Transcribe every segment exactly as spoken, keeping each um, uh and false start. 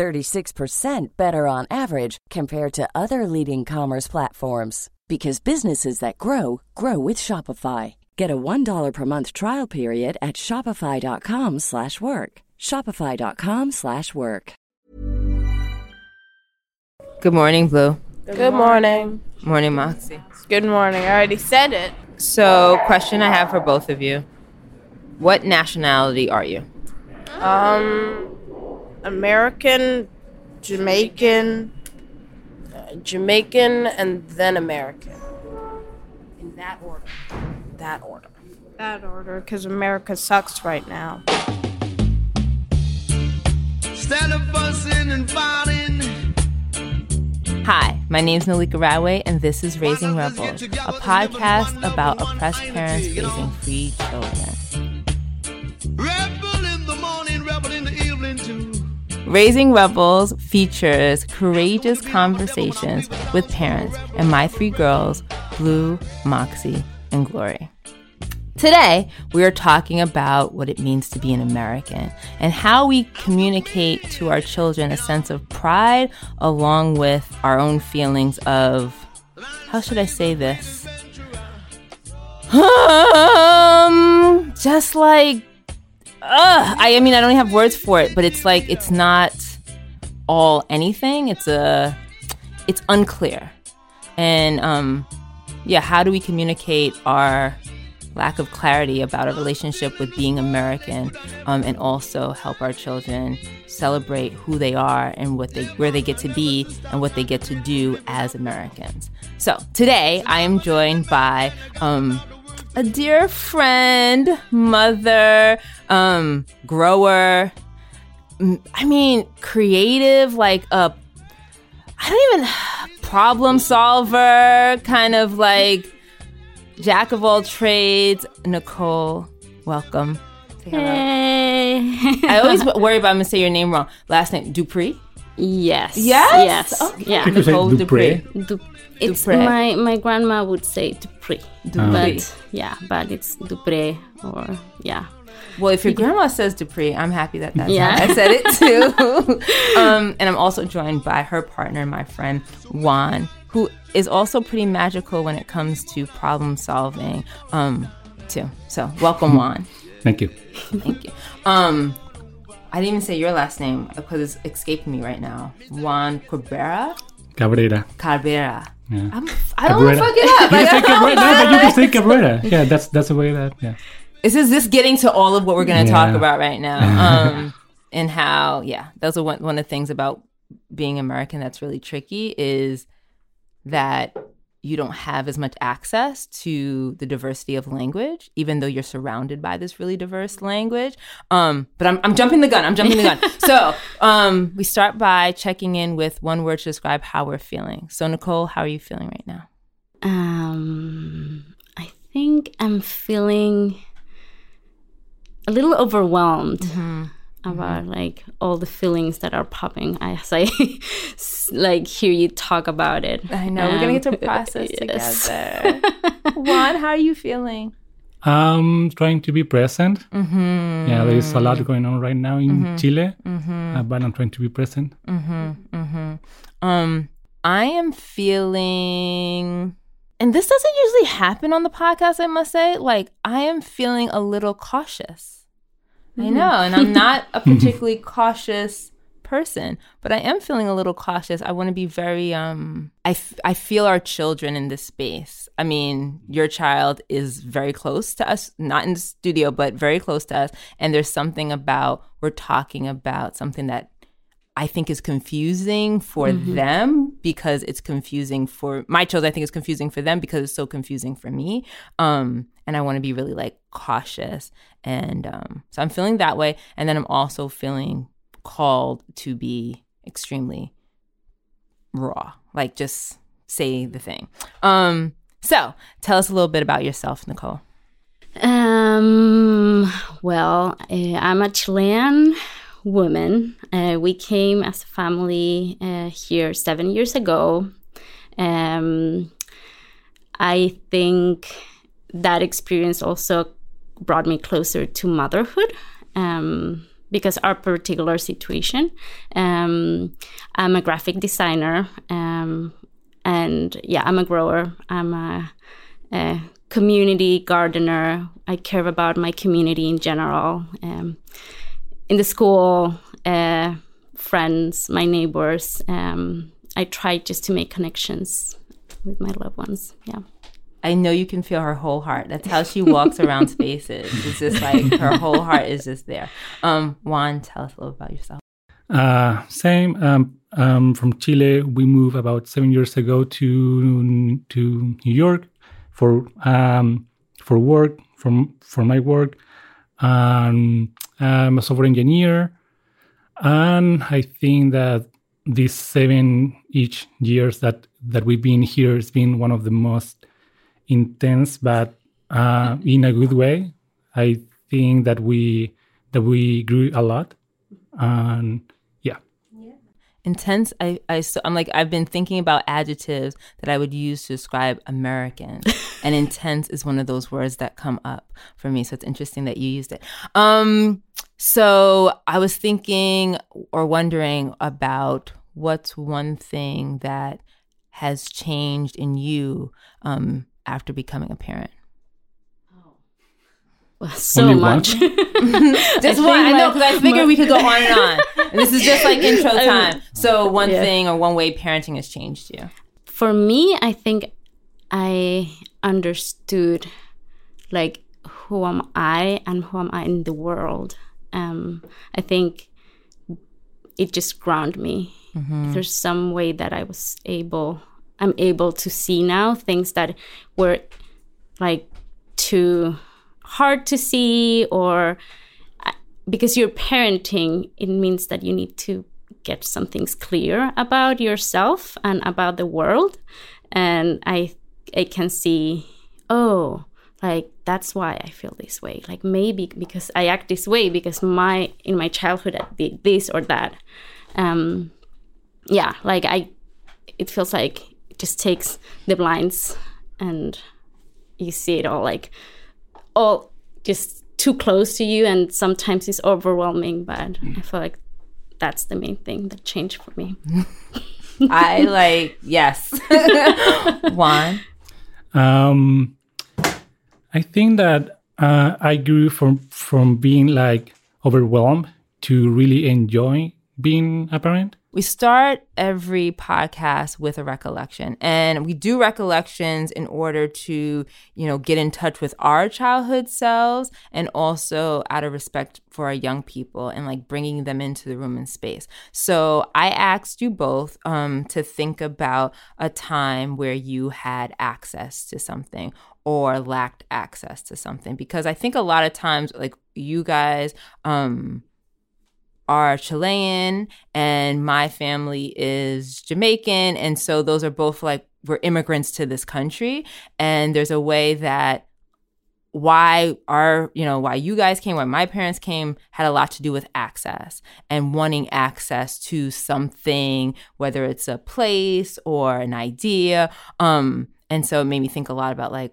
thirty-six percent better on average compared to other leading commerce platforms. Because businesses that grow, grow with Shopify. Get a one dollar per month trial period at shopify.com slash work. Shopify.com slash work. Good morning, Blue. Good, Good morning. Morning, Moxie. Good morning. I already said it. So, question I have for both of you. What nationality are you? Um, American, Jamaican, uh, Jamaican, and then American. In that order. That order. That order, because America sucks right now. Instead of buzzing and fighting. Hi, my name's Noleca Radway, and this is Raising Rebels, a podcast about oppressed parents raising free children. Rebel in the morning, rebel in the evening too. Raising Rebels features courageous conversations with parents and my three girls, Blue, Moxie, and Glory. Today, we are talking about what it means to be an American and how we communicate to our children a sense of pride along with our own feelings of, how should I say this? Um, just like, uh, I mean, I don't have words for it, but it's like, it's not all anything. It's a, it's unclear. And, um, yeah, how do we communicate our lack of clarity about a relationship with being American, um, and also help our children celebrate who they are and what they, where they get to be and what they get to do as Americans. So today I am joined by um, a dear friend, mother, um, grower, I mean creative, like a, I don't even, problem solver, kind of like jack of all trades, Nicole. Welcome. Say hello. Hey. I always worry about I'm gonna say your name wrong. Last name Dupre. Yes. Yes. Yes. Okay. Yeah. People Nicole Dupre. Dupre. It's Dupre. my my grandma would say Dupre, Dupre. But yeah, but it's Dupre or yeah. Well, if your grandma says Dupre, I'm happy that that's yeah. how I said it too. um, and I'm also joined by her partner, my friend Juan, who is also pretty magical when it comes to problem solving, um, too. So welcome, Juan. Thank you. Thank you. Um, I didn't even say your last name because it's escaping me right now. Juan Cabrera? Cabrera. Cabrera. Yeah. I'm, I don't want to fuck it up. You can say Cabrera, no, but you can say Cabrera. Yeah, that's, that's the way that, yeah. This is this getting to all of what we're going to yeah. talk about right now. Um, and how, yeah, those are one, one of the things about being American that's really tricky is that you don't have as much access to the diversity of language, even though you're surrounded by this really diverse language. Um, but I'm, I'm jumping the gun. I'm jumping the gun. So um, we start by checking in with one word to describe how we're feeling. So, Nicole, how are you feeling right now? Um, I think I'm feeling a little overwhelmed. Mm-hmm. About mm-hmm. like all the feelings that are popping as I like hear you talk about it. I know um, we're gonna get to process yes. together. Juan, how are you feeling? Um, trying to be present. Mm-hmm. Yeah, there is a lot going on right now in mm-hmm. Chile, mm-hmm. Uh, but I'm trying to be present. Mm-hmm. Mm-hmm. Um, I am feeling, and this doesn't usually happen on the podcast, I must say. Like I am feeling a little cautious. I know, and I'm not a particularly cautious person, but I am feeling a little cautious. I want to be very, um, I, f- I feel our children in this space. I mean, your child is very close to us, not in the studio, but very close to us. And there's something about, we're talking about something that I think is confusing for mm-hmm. them because it's confusing for my children. I think it's confusing for them because it's so confusing for me. Um, and I want to be really like cautious. And um, so I'm feeling that way. And then I'm also feeling called to be extremely raw, like just say the thing. Um, so tell us a little bit about yourself, Nicole. Um, well, uh, I'm a Chilean woman. Uh, we came as a family uh, here seven years ago. Um, I think that experience also brought me closer to motherhood, um, because our particular situation. Um, I'm a graphic designer, um, and yeah, I'm a grower. I'm a, a community gardener. I care about my community in general. Um, in the school, uh, friends, my neighbors. Um, I try just to make connections with my loved ones, yeah. I know you can feel her whole heart. That's how she walks around spaces. It's just like her whole heart is just there. Um, Juan, tell us a little about yourself. Uh, same. Um, um, from Chile, we moved about seven years ago to to New York for um, for work, from for my work. Um, I'm a software engineer, and I think that these seven each years that that we've been here has been one of the most intense, but uh, in a good way. I think that we that we grew a lot, and yeah. yeah. Intense. I I so I'm like I've been thinking about adjectives that I would use to describe American, and intense is one of those words that come up for me. So it's interesting that you used it. Um. So I was thinking or wondering about what's one thing that has changed in you. Um. After becoming a parent? Oh. Well, so Only much. One? Just I one. I know, because I figured my... we could go on and on. And this is just like intro time. So one yeah. thing or one way parenting has changed you. For me, I think I understood, like, who am I and who am I in the world. Um, I think it just grounded me. Mm-hmm. There's some way that I was able... I'm able to see now things that were like too hard to see, or because you're parenting, it means that you need to get some things clear about yourself and about the world. And I, I can see, oh, like that's why I feel this way. Like maybe because I act this way because my in my childhood I did this or that. Um, yeah, like I, it feels like. Just takes the blinds and you see it all, like all just too close to you, and sometimes it's overwhelming, but I feel like that's the main thing that changed for me. I like yes Juan. um I think that uh I grew from from being like overwhelmed to really enjoy being a parent. We start every podcast with a recollection, and we do recollections in order to, you know, get in touch with our childhood selves, and also out of respect for our young people and like bringing them into the room and space. So I asked you both um, to think about a time where you had access to something or lacked access to something, because I think a lot of times, like you guys, um, are Chilean and my family is Jamaican. And so those are both like, we're immigrants to this country. And there's a way that why our, you know, why you guys came, why my parents came, had a lot to do with access and wanting access to something, whether it's a place or an idea. Um, and so it made me think a lot about like,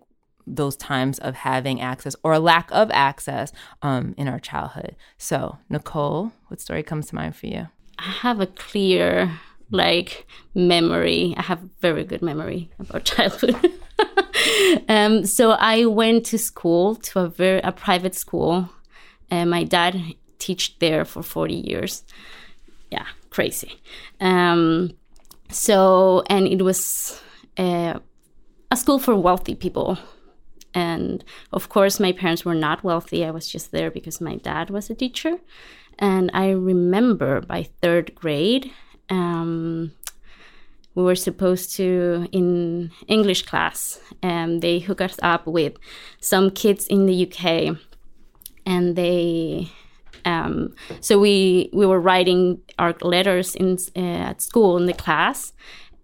those times of having access or lack of access um, in our childhood. So, Nicole, what story comes to mind for you? I have a clear, like, memory. I have very good memory about childhood. um, so I went to school, to a very a private school. And my dad taught there for forty years. Yeah, crazy. Um, so, and it was uh, a school for wealthy people. And of course, my parents were not wealthy. I was just there because my dad was a teacher. And I remember by third grade, um, we were supposed to, in English class, um, they hooked us up with some kids in the U K. And they, um, so we, we were writing our letters in uh, at school in the class.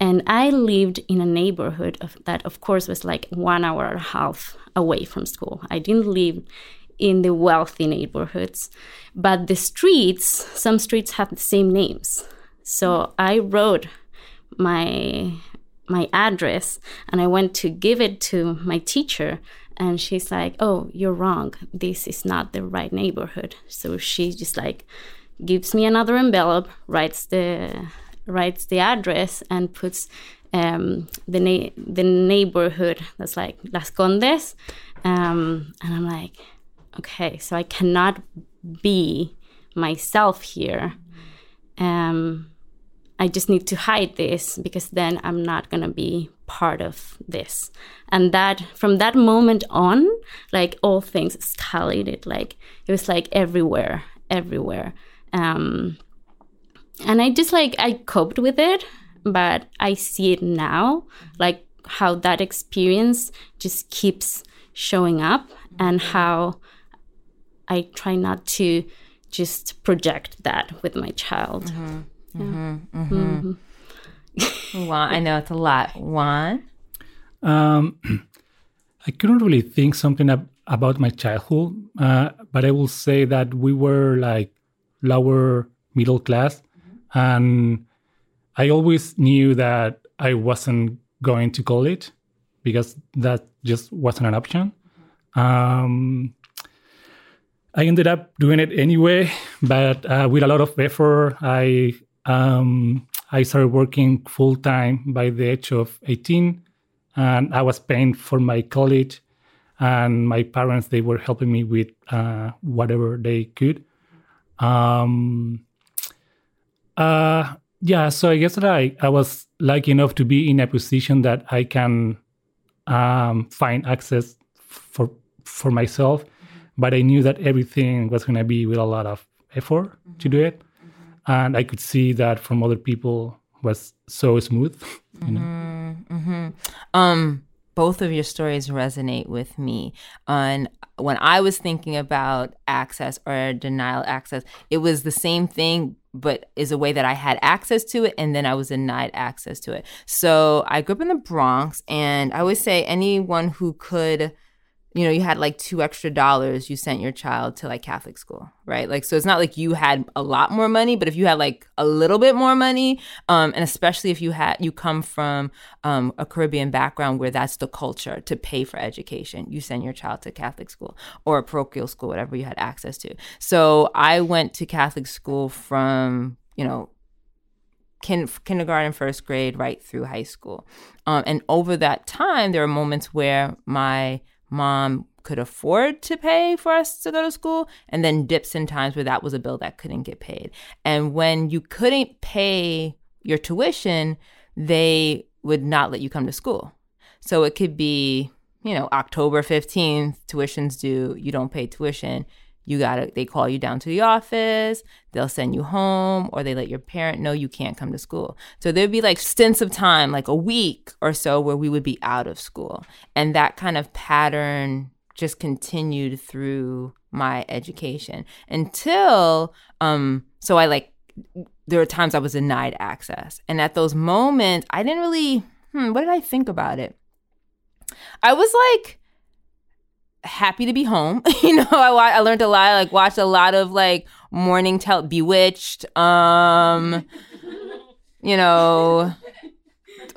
And I lived in a neighborhood of, that, of course, was like one hour and a half away from school. I didn't live in the wealthy neighborhoods. But the streets, some streets have the same names. So I wrote my my address, and I went to give it to my teacher. And she's like, oh, you're wrong. This is not the right neighborhood. So she just like gives me another envelope, writes the... writes the address and puts um, the na- the neighborhood that's like Las Condes. Um, and I'm like, okay, so I cannot be myself here. Um, I just need to hide this because then I'm not going to be part of this. And that from that moment on, like all things escalated. Like it was like everywhere, everywhere. Um And I just, like, I coped with it, but I see it now, like, how that experience just keeps showing up and how I try not to just project that with my child. Mm-hmm. Yeah. Mm-hmm. Mm-hmm. Juan, I know it's a lot. Juan? Um, I couldn't really think something ab- about my childhood, uh, but I will say that we were, like, lower middle class. And I always knew that I wasn't going to college because that just wasn't an option. Um, I ended up doing it anyway, but uh, with a lot of effort. I um, I started working full time by the age of eighteen, and I was paying for my college. And my parents, they were helping me with uh, whatever they could. Um, Uh, yeah, so I guess that I, I was lucky enough to be in a position that I can um, find access for for myself, mm-hmm. but I knew that everything was going to be with a lot of effort mm-hmm. to do it, mm-hmm. and I could see that from other people was so smooth. You know? Mm-hmm. Mm-hmm. Um, both of your stories resonate with me. On when I was thinking about access or denial access, it was the same thing. But is a way that I had access to it, and then I was denied access to it. So I grew up in the Bronx, and I always say anyone who could, you know, you had like two extra dollars, you sent your child to like Catholic school, right? Like, so it's not like you had a lot more money, but if you had like a little bit more money, um, and especially if you had, you come from um, a Caribbean background where that's the culture to pay for education, you send your child to Catholic school or a parochial school, whatever you had access to. So I went to Catholic school from, you know, Kin- kindergarten, first grade, right through high school. Um, and over that time, there were moments where my mom could afford to pay for us to go to school, and then dips in times where that was a bill that couldn't get paid. And when you couldn't pay your tuition, they would not let you come to school. So it could be, you know, October fifteenth, tuition's due, you don't pay tuition. You gotta, they call you down to the office, they'll send you home, or they let your parent know you can't come to school. So there'd be like stints of time, like a week or so, where we would be out of school. And that kind of pattern just continued through my education until, um, so I like, there were times I was denied access. And at those moments, I didn't really, hmm, what did I think about it? I was like, happy to be home. You know, I, I learned a lot, like watched a lot of like morning tell Bewitched, um, you know,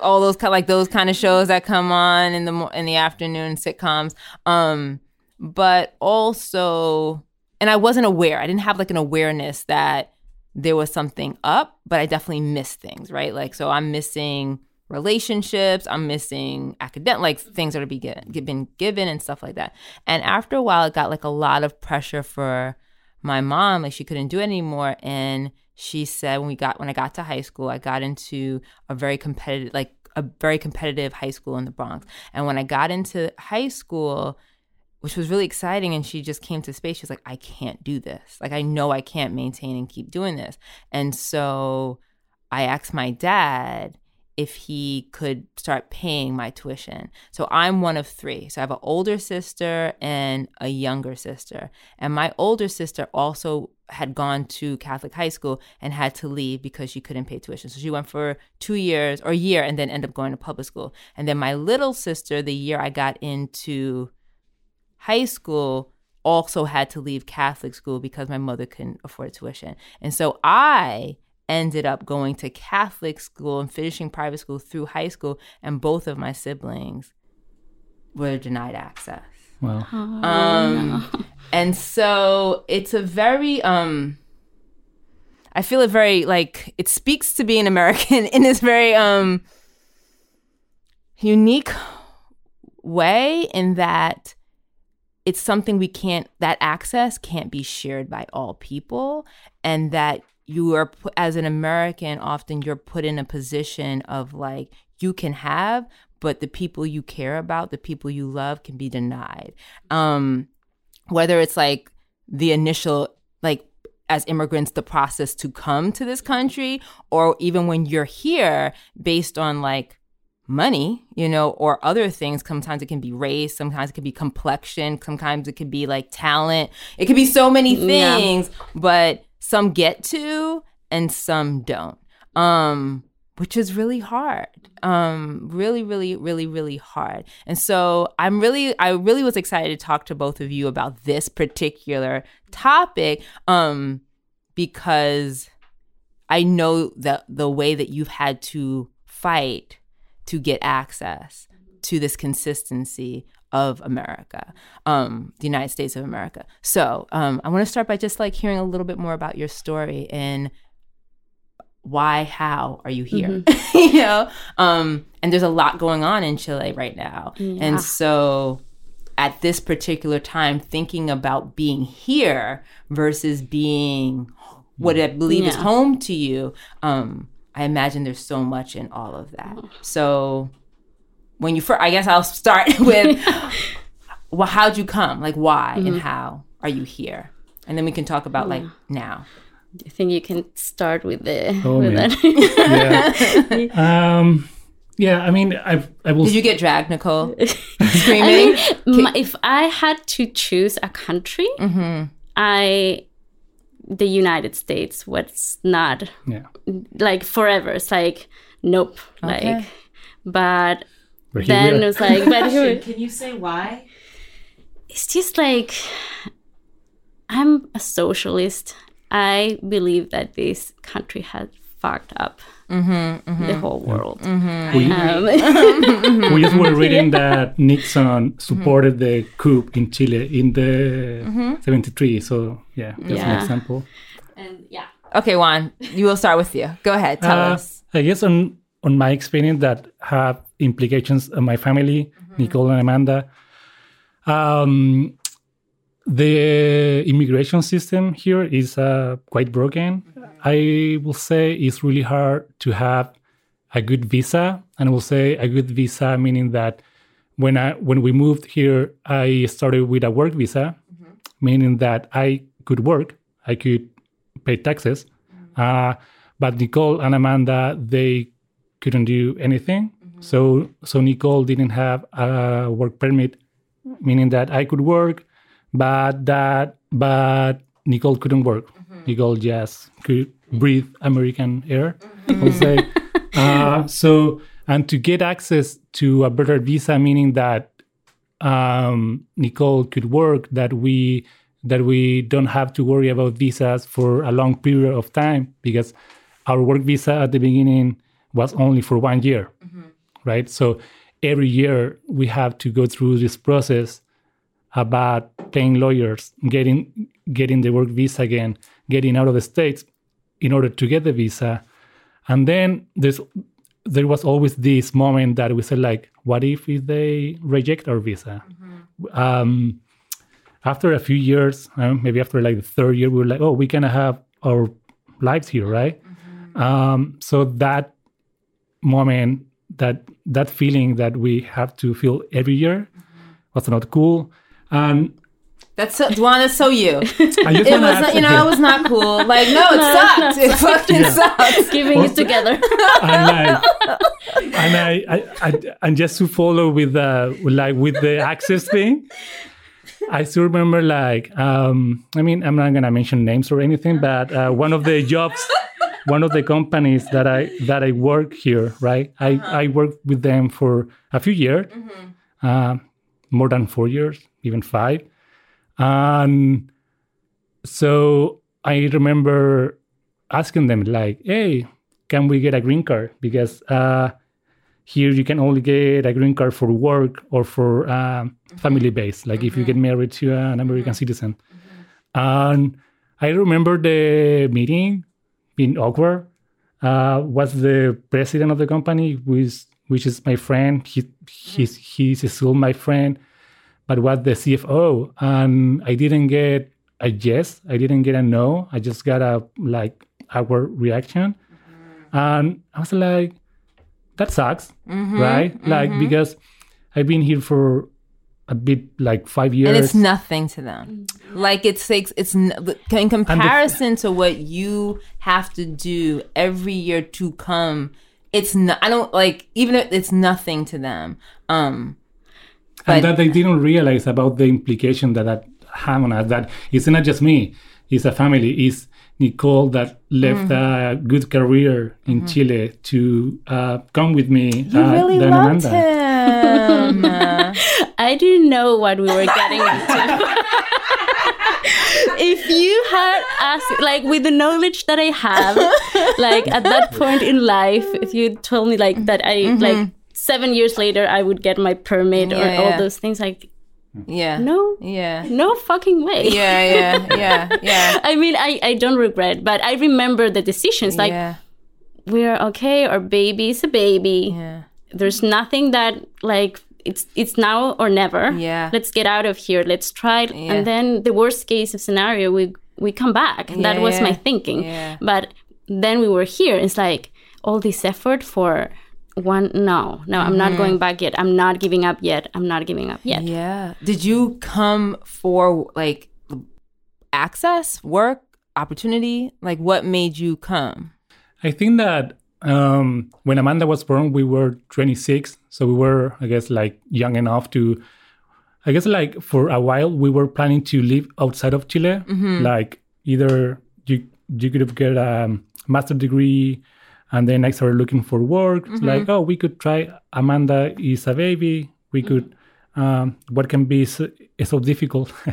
all those kind like those kind of shows that come on in the in the afternoon, sitcoms. Um, but also, and I wasn't aware. I didn't have like an awareness that there was something up, but I definitely missed things, right? Like, so I'm missing relationships, I'm missing academic, like things that are be given, been given and stuff like that. And after a while, it got like a lot of pressure for my mom, like she couldn't do it anymore. And she said, when we got, when I got to high school, I got into a very competitive, like a very competitive high school in the Bronx. And when I got into high school, which was really exciting, and she just came to space, she was like, I can't do this. Like, I know I can't maintain and keep doing this. And so I asked my dad if he could start paying my tuition. So I'm one of three. So I have an older sister and a younger sister. And my older sister also had gone to Catholic high school and had to leave because she couldn't pay tuition. So she went for two years or a year and then ended up going to public school. And then my little sister, the year I got into high school, also had to leave Catholic school because my mother couldn't afford tuition. And so I ended up going to Catholic school and finishing private school through high school, and both of my siblings were denied access. Wow. Oh, um, no. And so it's a very, um, I feel it very, like, it speaks to being American in this very um, unique way in that it's something we can't, that access can't be shared by all people, and that you are, as an American, often you're put in a position of like, you can have, but the people you care about, the people you love can be denied. Um, whether it's like the initial, like as immigrants, the process to come to this country, or even when you're here based on like money, you know, or other things. Sometimes it can be race, sometimes it can be complexion, sometimes it could be like talent. It could be so many things, yeah. But some get to and some don't, um, which is really hard, um, really, really, really, really hard. And so I'm really, I really was excited to talk to both of you about this particular topic, um, because I know that the way that you've had to fight to get access to this consistency of America, um, the United States of America. So um, I want to start by just like hearing a little bit more about your story and why, how are you here? Mm-hmm. You know, um, and there's a lot going on in Chile right now. Yeah. And so at this particular time, thinking about being here versus being what I believe yeah. is home to you, um, I imagine there's so much in all of that. So when you first, I guess I'll start with, well, how'd you come? Like, why mm-hmm. and how are you here? And then we can talk about, yeah. like, now. Do you think you can start with the... Oh, with yeah. That? yeah. Um, yeah, I mean, I've, I will... Did you get dragged, Nicole? Screaming? I mean, my, if I had to choose a country, mm-hmm. I... the United States was not... Yeah. Like, forever. It's like, nope. Okay. Like, but... Then it was like, but who, can you say why? It's just like, I'm a socialist. I believe that this country has fucked up mm-hmm, mm-hmm. the whole world. Mm-hmm. We, um, we just were reading yeah. that Nixon supported mm-hmm. the coup in Chile in the mm-hmm. seventy-three. So yeah, that's yeah. an example. And yeah. Okay, Juan, you will start with you. Go ahead, tell uh, us. I guess on on my experience that have implications on my family, mm-hmm. Nicole and Amanda. Um, the immigration system here is uh, quite broken. Mm-hmm. I will say it's really hard to have a good visa. And I will say a good visa, meaning that when I when we moved here, I started with a work visa, mm-hmm. meaning that I could work, I could pay taxes. Mm-hmm. Uh, but Nicole and Amanda, they couldn't do anything. So so Nicole didn't have a work permit, meaning that I could work, but that but Nicole couldn't work. Mm-hmm. Nicole just could breathe American air, mm-hmm. I'll say. uh, so and to get access to a better visa, meaning that um, Nicole could work, that we that we don't have to worry about visas for a long period of time, because our work visa at the beginning was only for one year. Mm-hmm. Right, so every year we have to go through this process about paying lawyers, getting getting the work visa again, getting out of the States in order to get the visa, and then there's there was always this moment that we said like, what if they reject our visa? Mm-hmm. Um, after a few years, uh, maybe after like the third year, we were like, oh, we can have our lives here, right? Mm-hmm. Um, so that moment. That that feeling that we have to feel every year mm-hmm. was not cool. Um, that's so, Juan, that's so you. It was not, you know, it was not cool. Like, no, it no, sucked. It fucking yeah. sucks. Keeping it together. And like, And I, I, I and just to follow with the like with the access thing, I still remember like um, I mean I'm not gonna mention names or anything, but uh, one of the jobs, one of the companies that I that I work here, right? I uh-huh. I worked with them for a few years, mm-hmm. uh, more than four years, even five, and so I remember asking them like, hey, can we get a green card? Because uh, here you can only get a green card for work or for um, family base, like mm-hmm. if you get married to an American citizen. Mm-hmm. And I remember the meeting being awkward. Uh, was the president of the company, which, which is my friend. He, he's, he's still my friend, but was the C F O. And I didn't get a yes. I didn't get a no. I just got a like awkward reaction. And I was like, that sucks, mm-hmm, right? Mm-hmm. Like, because I've been here for a bit, like five years. And it's nothing to them. Like, it takes, it's in comparison f- to what you have to do every year to come, it's not, I don't, like, even if it's nothing to them. Um, and that they didn't realize about the implication that that had on us, that it's not just me, it's a family, it's Nicole that left mm-hmm. a good career in mm-hmm. Chile to uh, come with me. You uh, really loved him. I didn't know what we were getting into. If you had asked, like, with the knowledge that I have, like, at that point in life, if you told me, like, that I, mm-hmm. like, seven years later, I would get my permit yeah, or yeah. all those things, like, yeah. No. Yeah. No fucking way. Yeah, yeah, yeah, yeah. I mean, I, I don't regret, but I remember the decisions. Like, yeah. we're okay. Our baby is a baby. Yeah. There's nothing that, like, it's it's now or never. Yeah. Let's get out of here. Let's try. Yeah. And then the worst case of scenario, we we come back. Yeah, that was yeah. my thinking. Yeah. But then we were here. It's like all this effort for... One, no, no, I'm mm-hmm. not going back yet. I'm not giving up yet. I'm not giving up yet. Yeah. Did you come for like access, work, opportunity? Like, what made you come? I think that um, when Amanda was born, we were twenty-six. So we were, I guess, like young enough to, I guess, like for a while, we were planning to live outside of Chile. Mm-hmm. Like, either you, you could get a master's degree. And then I started looking for work. Mm-hmm. Like, oh, we could try. Amanda is a baby. We mm-hmm. could. Um, what can be so, so difficult? uh,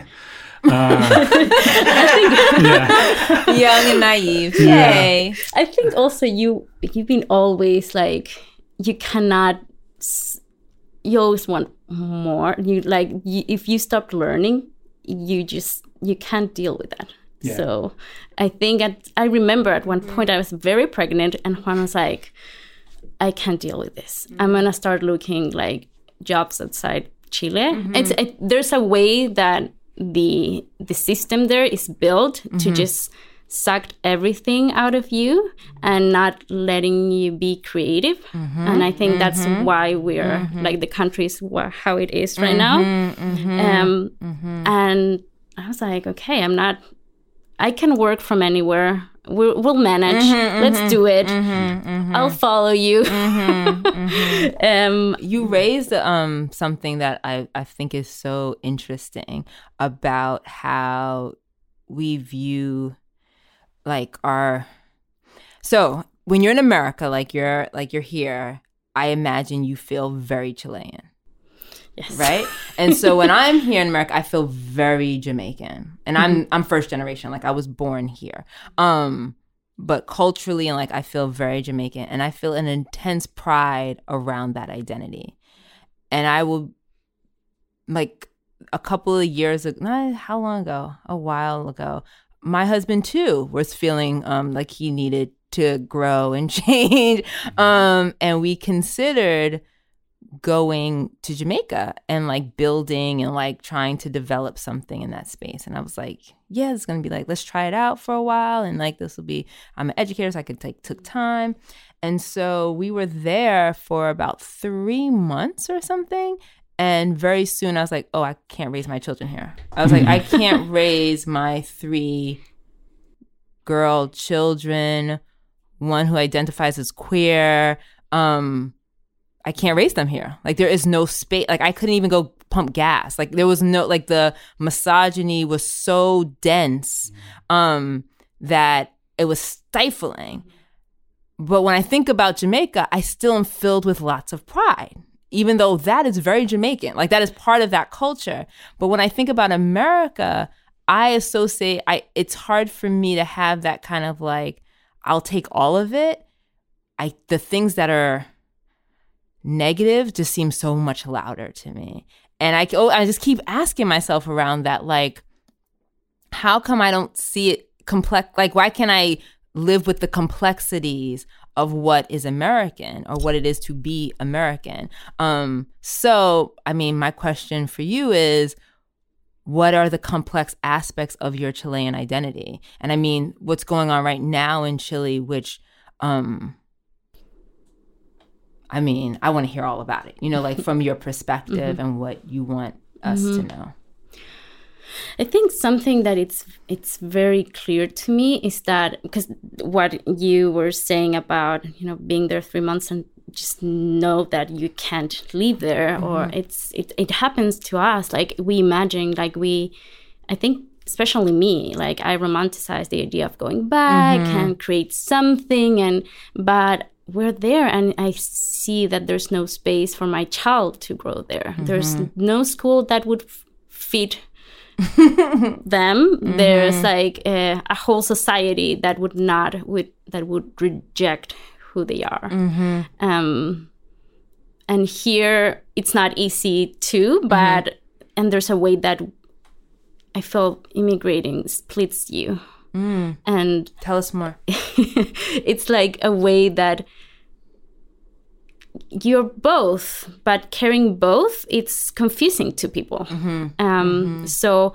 yeah. Young and naive. Yay! Yeah. I think also you you've been always like you cannot. You always want more. You like you, if you stopped learning, you just you can't deal with that. Yeah. So I think at, I remember at one point I was very pregnant and Juan was like, I can't deal with this. Mm-hmm. I'm going to start looking like jobs outside Chile. Mm-hmm. It's, it, there's a way that the the system there is built mm-hmm. to just suck everything out of you and not letting you be creative. Mm-hmm. And I think mm-hmm. that's why we're mm-hmm. like the country is how it is right mm-hmm. now. Mm-hmm. Um, mm-hmm. And I was like, okay, I'm not... I can work from anywhere. We'll, we'll manage. Mm-hmm, Let's mm-hmm, do it. Mm-hmm, mm-hmm. I'll follow you. Mm-hmm, mm-hmm. um, you raised um, something that I, I think is so interesting about how we view like our... So when you're in America, like you're like you're here, I imagine you feel very Chilean. Yes. Right? And so when I'm here in America, I feel very Jamaican. And I'm I'm first generation. Like, I was born here. Um, but culturally, like, I feel very Jamaican. And I feel an intense pride around that identity. And I will, like, a couple of years ago, not how long ago? A while ago. My husband, too, was feeling um, like he needed to grow and change. Um, and we considered... going to Jamaica and like building and like trying to develop something in that space. And I was like, yeah, it's going to be like, let's try it out for a while. And like, this will be, I'm an educator, so I could take, took time. And so we were there for about three months or something. And very soon I was like, oh, I can't raise my children here. I was like, I can't raise my three girl children, one who identifies as queer, um, I can't raise them here. Like, there is no space. Like, I couldn't even go pump gas. Like, there was no, like, the misogyny was so dense um, that it was stifling. But when I think about Jamaica, I still am filled with lots of pride, even though that is very Jamaican. Like, that is part of that culture. But when I think about America, I associate, I it's hard for me to have that kind of, like, I'll take all of it. I the things that are negative just seem so much louder to me. And I, oh, I just keep asking myself around that, like, how come I don't see it complex? Like, why can't I live with the complexities of what is American or what it is to be American? Um, so, I mean, my question for you is, what are the complex aspects of your Chilean identity? And I mean, what's going on right now in Chile, which, um, I mean, I want to hear all about it, you know, like from your perspective mm-hmm. and what you want us mm-hmm. to know. I think something that it's it's very clear to me is that, because what you were saying about, you know, being there three months and just know that you can't live there mm-hmm. or it's it, it happens to us. Like, we imagine, like, we, I think, especially me, like, I romanticize the idea of going back mm-hmm. and create something, and but we're there and I see that there's no space for my child to grow there. Mm-hmm. There's no school that would f- fit them. Mm-hmm. There's like a, a whole society that would not would that would reject who they are. Mm-hmm. Um, and here it's not easy too, but mm-hmm. and there's a way that I feel immigrating splits you. Mm. And tell us more. It's like a way that you're both, but carrying both, it's confusing to people. Mm-hmm. Um, mm-hmm. So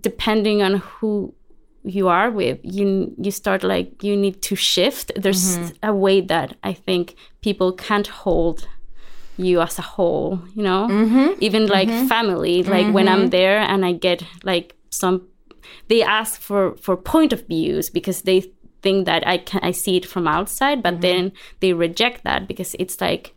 depending on who you are with, you you start, like, you need to shift. There's mm-hmm. a way that I think people can't hold you as a whole, you know? Mm-hmm. Even like mm-hmm. family, like mm-hmm. when I'm there and I get like some, they ask for, for point of views because they think that I can I see it from outside, but mm-hmm. then they reject that because it's like,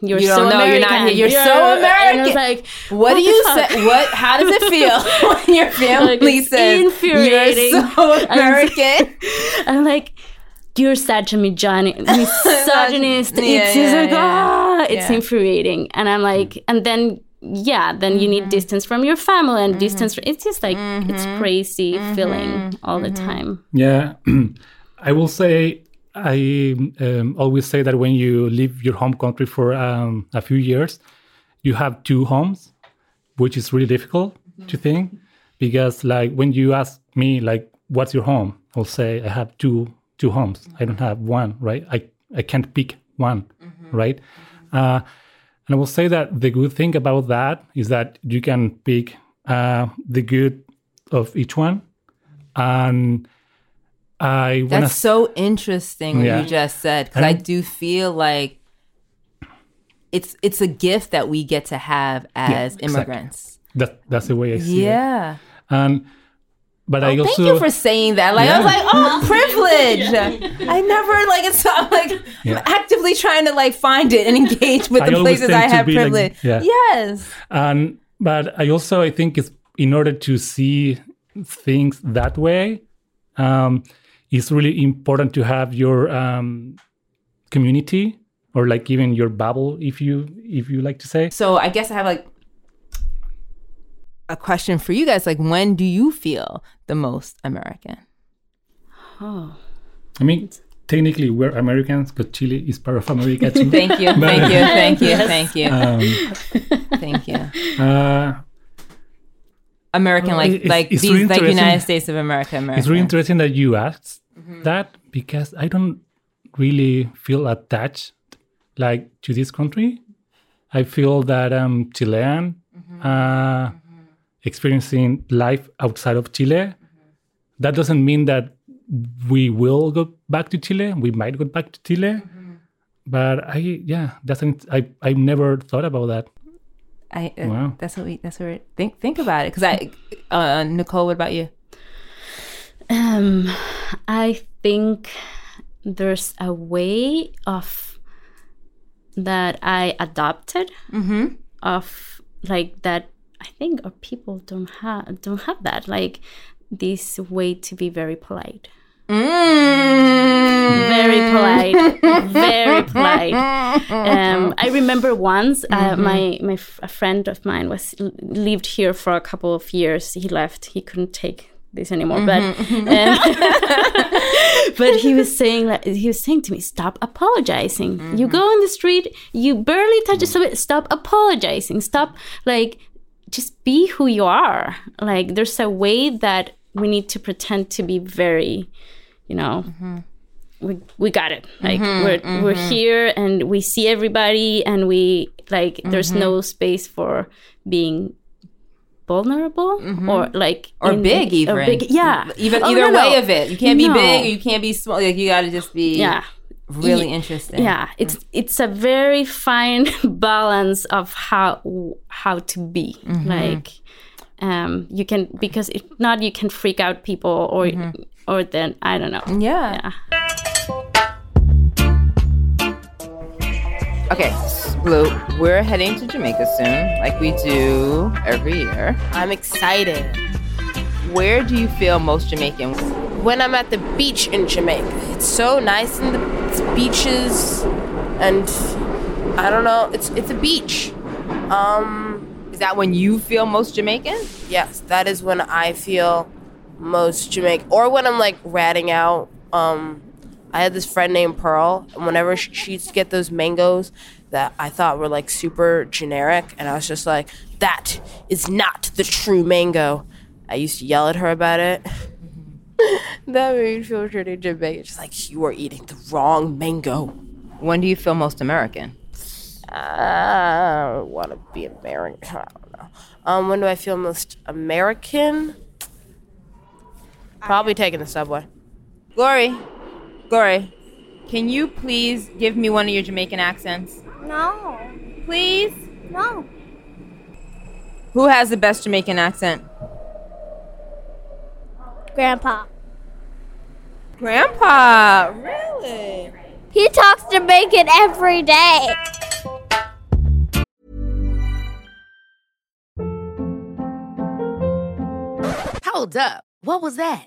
you're you so know, American. You're, not here. You're, you're so American. And I was like, what, what do you say? What? How does it feel when your family like, says infuriating. You're so American? I'm like, you're such a misogynist. misogynist. Yeah, it's yeah, like, yeah. Oh, it's yeah. infuriating. And I'm like, and then. Yeah, then you need mm-hmm. distance from your family and mm-hmm. distance. From, it's just like, mm-hmm. it's crazy mm-hmm. feeling all mm-hmm. the time. Yeah. I will say, I um, always say that when you leave your home country for um, a few years, you have two homes, which is really difficult mm-hmm. to think. Because like when you ask me, like, what's your home? I'll say, I have two two homes. Mm-hmm. I don't have one, right? I, I can't pick one, mm-hmm. right? Mm-hmm. Uh, And I will say that the good thing about that is that you can pick uh, the good of each one. And I wanna... That's so interesting yeah. what you just said, because I do feel like it's it's a gift that we get to have as yeah, immigrants. Exactly. That, that's the way I see yeah. it. Yeah. Um, But oh, I also, thank you for saying that. Like yeah. I was like, oh, privilege. yeah. I never like it's. I'm like yeah. I'm actively trying to like find it and engage with I the places I have privilege. Like, yeah. Yes. Um, but I also I think it's in order to see things that way, um, it's really important to have your um, community or like even your bubble, if you if you like to say. So I guess I have like. A question for you guys, like, when do you feel the most American? Oh, I mean, technically we're Americans because Chile is part of America too. Thank you, but, thank you, thank you, thank you, um, thank you. Uh, American, like, it's, like it's these, really like United States of America. American. It's really interesting that you asked mm-hmm. that because I don't really feel attached, like, to this country. I feel that I'm Chilean. Mm-hmm. Uh, experiencing life outside of Chile. Mm-hmm. That doesn't mean that we will go back to Chile. We might go back to Chile. Mm-hmm. But I, yeah, that's an, I, I never thought about that. I, uh, wow. That's what we, that's what we think, think about it. Cause I, uh, Nicole, what about you? Um, I think there's a way of that I adopted mm-hmm. of like that. I think our people don't have don't have that, like this way to be very polite. Mm. Very polite, very polite. Um, I remember once uh, mm-hmm. my my f- a friend of mine was lived here for a couple of years. He left. He couldn't take this anymore. Mm-hmm. But um, but he was saying like, he was saying to me, stop apologizing. Mm-hmm. You go on the street, you barely touch somebody. Stop apologizing. Stop like. Just be who you are. Like, there's a way that we need to pretend to be very, you know, mm-hmm. we we got it. Like, mm-hmm, we're mm-hmm. we're here and we see everybody and we, like, mm-hmm. there's no space for being vulnerable mm-hmm. or, like... Or big, the, even. Or big, yeah. Even, oh, either no, way no. of it. You can't no. be big or you can't be small. Like, you got to just be... Yeah. Really interesting. Yeah, it's it's a very fine balance of how how to be. Mm-hmm. Like, um, you can, because if not, you can freak out people or mm-hmm. or then I don't know. Yeah. yeah. Okay, Blue, we're heading to Jamaica soon, like we do every year. I'm excited. Where do you feel most Jamaican? When I'm at the beach in Jamaica, it's so nice in the. It's beaches and I don't know, it's it's a beach. Um, is that when you feel most Jamaican? Yes, that is when I feel most Jamaican. Or when I'm like ratting out. Um, I had this friend named Pearl, and whenever she, she used to get those mangoes that I thought were like super generic, and I was just like, that is not the true mango. I used to yell at her about it. That made me feel pretty Jamaican. Just like, you are eating the wrong mango. When do you feel most American? Uh, I don't want to be American. I don't know. Um, when do I feel most American? Probably taking the subway. Glory, Glory, can you please give me one of your Jamaican accents? No. Please? No. Who has the best Jamaican accent? Grandpa. Grandpa, really? He talks Jamaican every day. Hold up. What was that?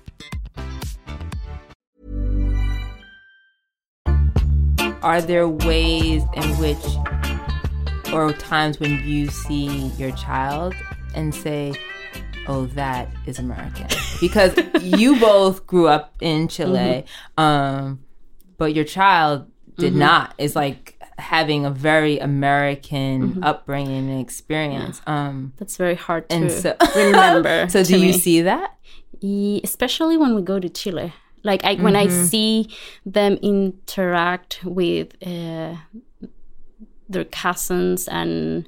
Are there ways in which, or times when you see your child and say, oh, that is American? Because you both grew up in Chile, mm-hmm. um, but your child did mm-hmm. not. It's like having a very American mm-hmm. upbringing and experience. Yeah. Um, That's very hard to and so, remember. So do me. You see that? Yeah, especially when we go to Chile. Like, I, mm-hmm. when I see them interact with uh, their cousins and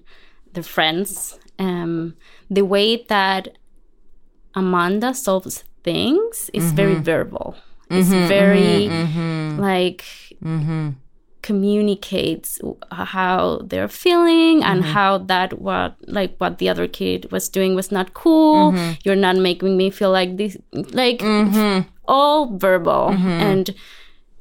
their friends, um, the way that Amanda solves things is mm-hmm. very verbal. Mm-hmm, it's very, mm-hmm, like, mm-hmm. communicates how they're feeling mm-hmm. and how that what like what the other kid was doing was not cool. Mm-hmm. You're not making me feel like this. Like, mm-hmm. all verbal mm-hmm. and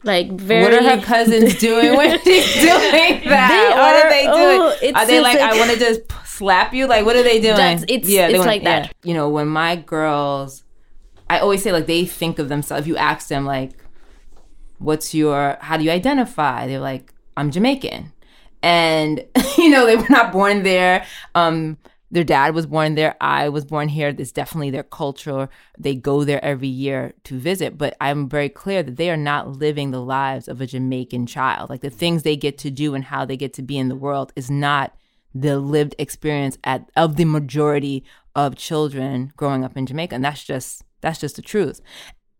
like very. What are her cousins doing when she's doing that? They what are, are they doing? Oh, are they like, like I want to just slap you? Like, what are they doing? That's, it's yeah, it's they like yeah. that. You know, when my girls, I always say like they think of themselves. If you ask them like, what's your? How do you identify? They're like, I'm Jamaican, and you know they were not born there. Um, Their dad was born there. I was born here. It's definitely their culture. They go there every year to visit. But I'm very clear that they are not living the lives of a Jamaican child. Like, the things they get to do and how they get to be in the world is not the lived experience at of the majority of children growing up in Jamaica. And that's just that's just the truth.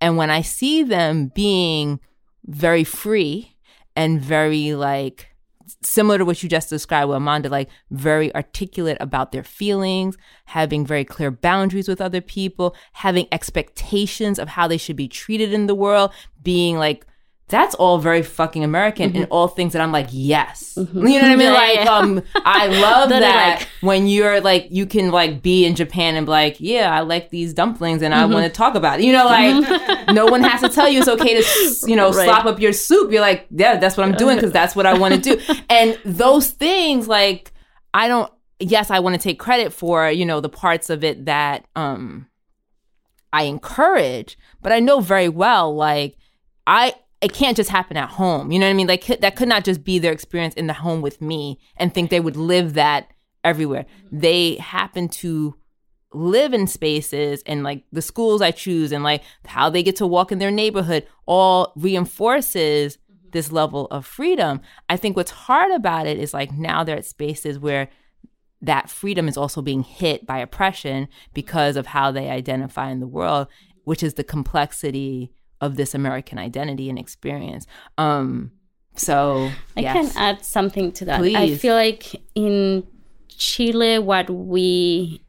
And when I see them being very free and very like similar to what you just described with Amanda, like very articulate about their feelings, having very clear boundaries with other people, having expectations of how they should be treated in the world, being like, that's all very fucking American mm-hmm. in all things that I'm like, yes. Mm-hmm. You know what I mean? Yeah, like, yeah. um, I love that like- when you're like, you can like be in Japan and be like, yeah, I like these dumplings and mm-hmm. I want to talk about it. You know, like no one has to tell you it's okay to, you know, right. slop up your soup. You're like, yeah, that's what I'm doing because that's what I want to do. And those things, like, I don't, yes, I want to take credit for, you know, the parts of it that um, I encourage, but I know very well, like, I, it can't just happen at home. You know what I mean? Like that could not just be their experience in the home with me and think they would live that everywhere. They happen to live in spaces and like the schools I choose and like how they get to walk in their neighborhood all reinforces this level of freedom. I think what's hard about it is like now they're at spaces where that freedom is also being hit by oppression because of how they identify in the world, which is the complexity of this American identity and experience. Um, so, yes. I can add something to that. Please. I feel like in Chile, what we,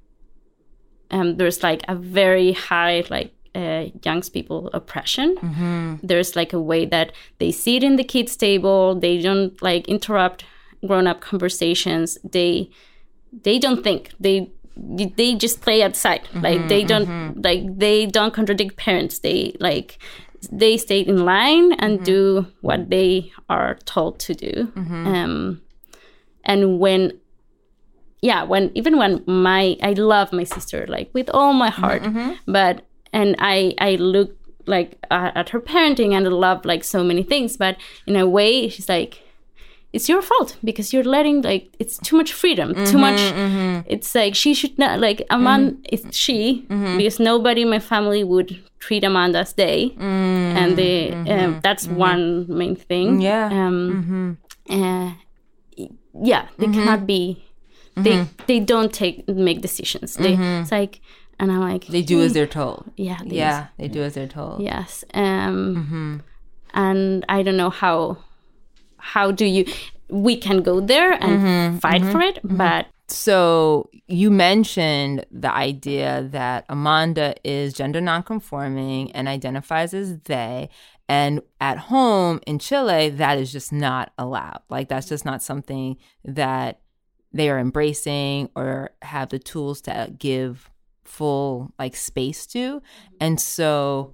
um, there's like a very high, like, uh, young people oppression. Mm-hmm. There's like a way that they sit in the kids' table, they don't like interrupt grown-up conversations, they, they don't think, they, they just play outside. Mm-hmm, like they don't, mm-hmm. like they don't contradict parents. They like, they stay in line and mm-hmm. do what they are told to do. Mm-hmm. Um, and when, yeah, when, even when my, I love my sister, like with all my heart, mm-hmm. but, and I, I look like at, at her parenting and I love like so many things, but in a way she's like, it's your fault because you're letting, like, it's too much freedom, mm-hmm, too much. Mm-hmm. It's like, she should not, like, Amanda, mm-hmm. it's she, mm-hmm. because nobody in my family would treat Amanda as they. Mm-hmm. And they, mm-hmm. uh, that's mm-hmm. one main thing. Yeah. Um, mm-hmm. uh, yeah, they mm-hmm. cannot be, they mm-hmm. they don't take make decisions. They, mm-hmm. It's like, and I'm like. They do hey. as they're told. Yeah. They yeah, do. they do as they're told. Yes. Um, mm-hmm. And I don't know how. How do you, we can go there and mm-hmm, fight mm-hmm, for it, mm-hmm. but. So you mentioned the idea that Amanda is gender nonconforming and identifies as they, and at home in Chile, that is just not allowed. Like that's just not something that they are embracing or have the tools to give full like space to. And so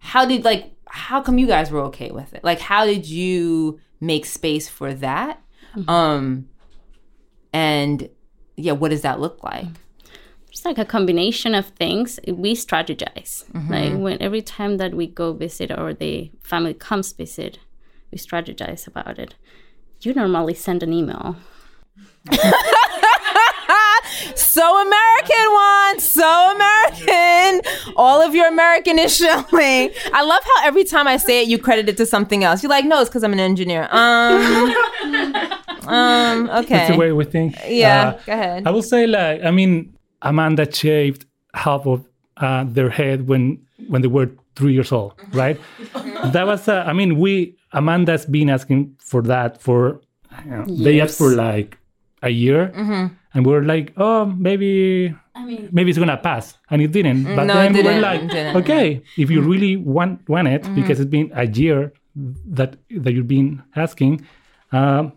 how did like, how come you guys were okay with it? Like, how did you make space for that? Mm-hmm. Um, and yeah, what does that look like? It's like a combination of things. We strategize. Mm-hmm. Like when every time that we go visit or the family comes visit, we strategize about it. You normally send an email. So American, Juan. So American. All of your American is showing. I love how every time I say it, you credit it to something else. You're like, no, it's because I'm an engineer. Um, um, okay. That's the way we think. Yeah, uh, go ahead. I will say, like, I mean, Amanda shaved half of uh, their head when when they were three years old, right? That was, uh, I mean, we, Amanda's been asking for that for, you know, yes. they asked for like a year. Mm-hmm. And we were like, oh, maybe I mean, maybe it's going to pass. And it didn't. But no, then we were like, okay, if you really want want it, mm-hmm. because it's been a year that that you've been asking, uh,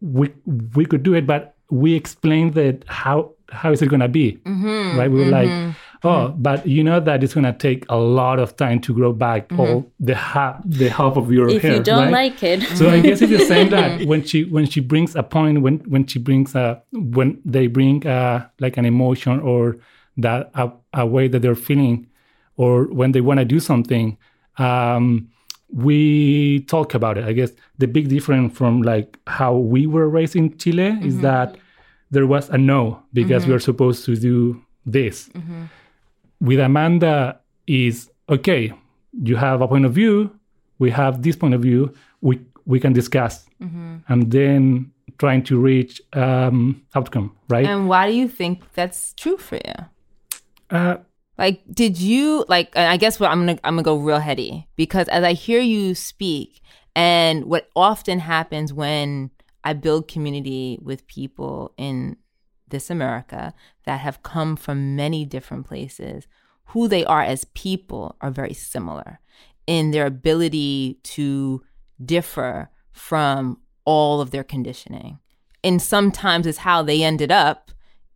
we we could do it. But we explained that how how is it going to be, mm-hmm. right? We were mm-hmm. like, oh, mm-hmm. but you know that it's going to take a lot of time to grow back mm-hmm. all the half the half of your if hair, if you don't right? like it. So I guess it's the same that when she when she brings a point, when when she brings a when they bring a, like an emotion or that a, a way that they're feeling, or when they want to do something, um, we talk about it. I guess the big difference from like how we were raised in Chile mm-hmm. is that there was a no because mm-hmm. we were supposed to do this. Mm-hmm. With Amanda is, okay, you have a point of view, we have this point of view, we we can discuss, mm-hmm. and then trying to reach um, outcome, right? And why do you think that's true for you? Uh, like, did you, like, I guess what I'm gonna, I'm gonna go real heady, because as I hear you speak, and what often happens when I build community with people in this America that have come from many different places. Who they are as people are very similar in their ability to differ from all of their conditioning. And sometimes it's how they ended up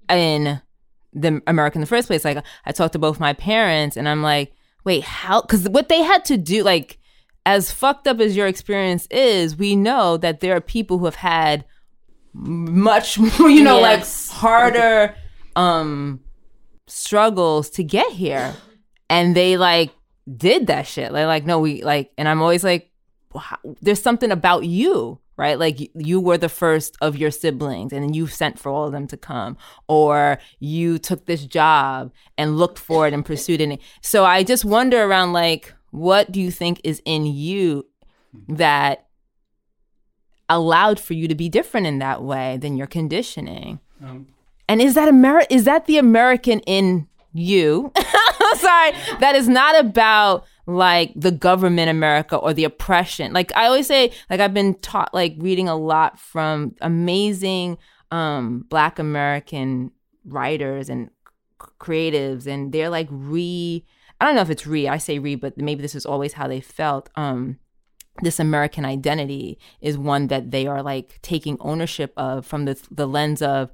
in the America in the first place. Like, I talked to both my parents and I'm like, wait, how? Because what they had to do, like, as fucked up as your experience is, we know that there are people who have had much more, you know, yes. like harder um, struggles to get here. And they like did that shit. Like, like, no, we like, and I'm always like, wow, there's something about you, right? Like you were the first of your siblings and you sent for all of them to come, or you took this job and looked for it and pursued it. So I just wonder around like, what do you think is in you that allowed for you to be different in that way than your conditioning? Um, and is that Ameri- is that the American in you? Sorry, that is not about like the government America or the oppression. Like I always say, like I've been taught, like reading a lot from amazing um, Black American writers and c- creatives, and they're like re- I don't know if it's re, I say re, but maybe this is always how they felt. Um, this American identity is one that they are like taking ownership of from the the lens of,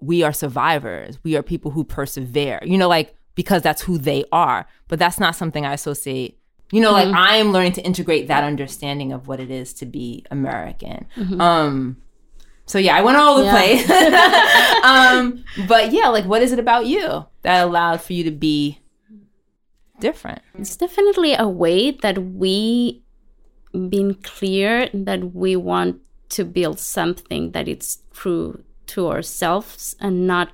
we are survivors, we are people who persevere, you know, like, because that's who they are. But that's not something I associate, you know, mm-hmm. like I am learning to integrate that understanding of what it is to be American. Mm-hmm. Um, so yeah, I went all over the yeah. place. um, but yeah, like, what is it about you that allowed for you to be different? It's definitely a way that we been clear that we want to build something that it's true to ourselves and not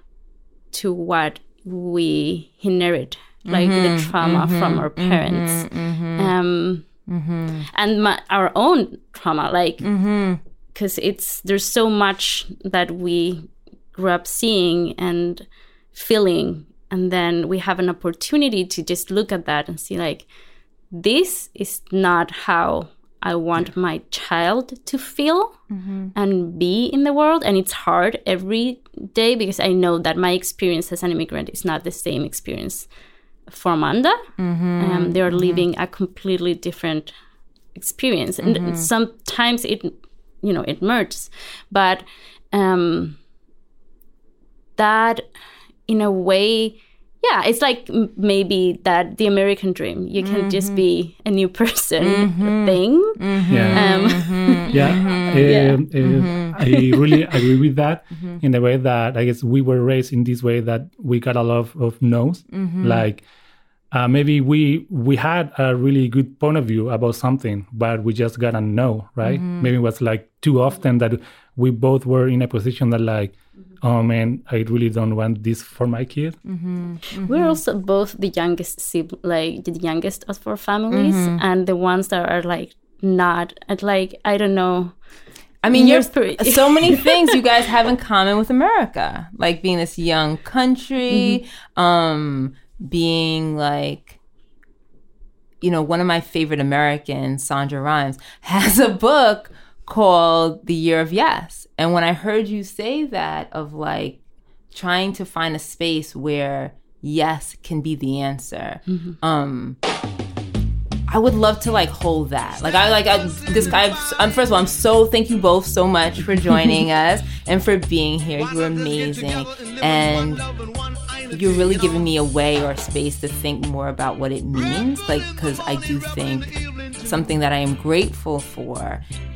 to what we inherit, like mm-hmm, the trauma mm-hmm, from our parents mm-hmm, um, mm-hmm. and my, our own trauma, like because mm-hmm. it's there's so much that we grew up seeing and feeling. And then we have an opportunity to just look at that and see, like, this is not how I want my child to feel mm-hmm. and be in the world. And it's hard every day because I know that my experience as an immigrant is not the same experience for Amanda. Mm-hmm. Um, they are mm-hmm. living a completely different experience. And mm-hmm. sometimes it, you know, it merges. But um, that... in a way, yeah, it's like maybe that the American dream. You can mm-hmm. just be a new person mm-hmm. thing. Mm-hmm. Yeah, um, mm-hmm. yeah. Mm-hmm. Uh, mm-hmm. Uh, I really agree with that mm-hmm. in the way that I guess we were raised in this way that we got a lot of no's. Mm-hmm. Like uh, maybe we we had a really good point of view about something, but we just got a no, right? Mm-hmm. Maybe it was like too often that we both were in a position that like, oh man, I really don't want this for my kid. Mm-hmm. Mm-hmm. We're also both the youngest, like the youngest of our families, mm-hmm. and the ones that are like not, like I don't know. I mean, you're so many things you guys have in common with America, like being this young country, mm-hmm. um, being like, you know, one of my favorite Americans, Sandra Rhymes, has a book called The Year of Yes. And when I heard you say that, of like trying to find a space where yes can be the answer, mm-hmm. um, I would love to like hold that. Like I like I, this guy. I'm, first of all, I'm so thank you both so much for joining us and for being here. You're amazing, and you're really giving me a way or a space to think more about what it means. Like, because I do think something that I am grateful for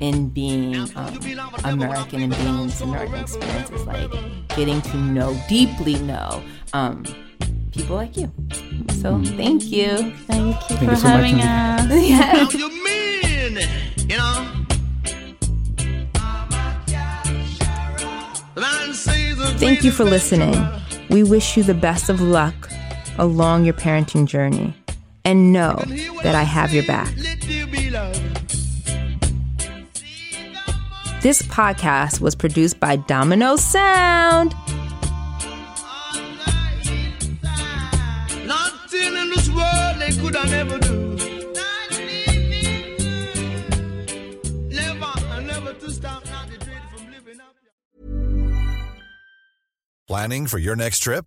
in being um, American and being in this American experience is like getting to know, deeply know um, people like you. So thank you. Thank you thank for you so having much. Us. Yes. You mean, you know? Thank you for listening. We wish you the best of luck along your parenting journey. And know that I have your back. This podcast was produced by Domino Sound. Nothing in this world they could have never do. Never, never to stop. Planning for your next trip?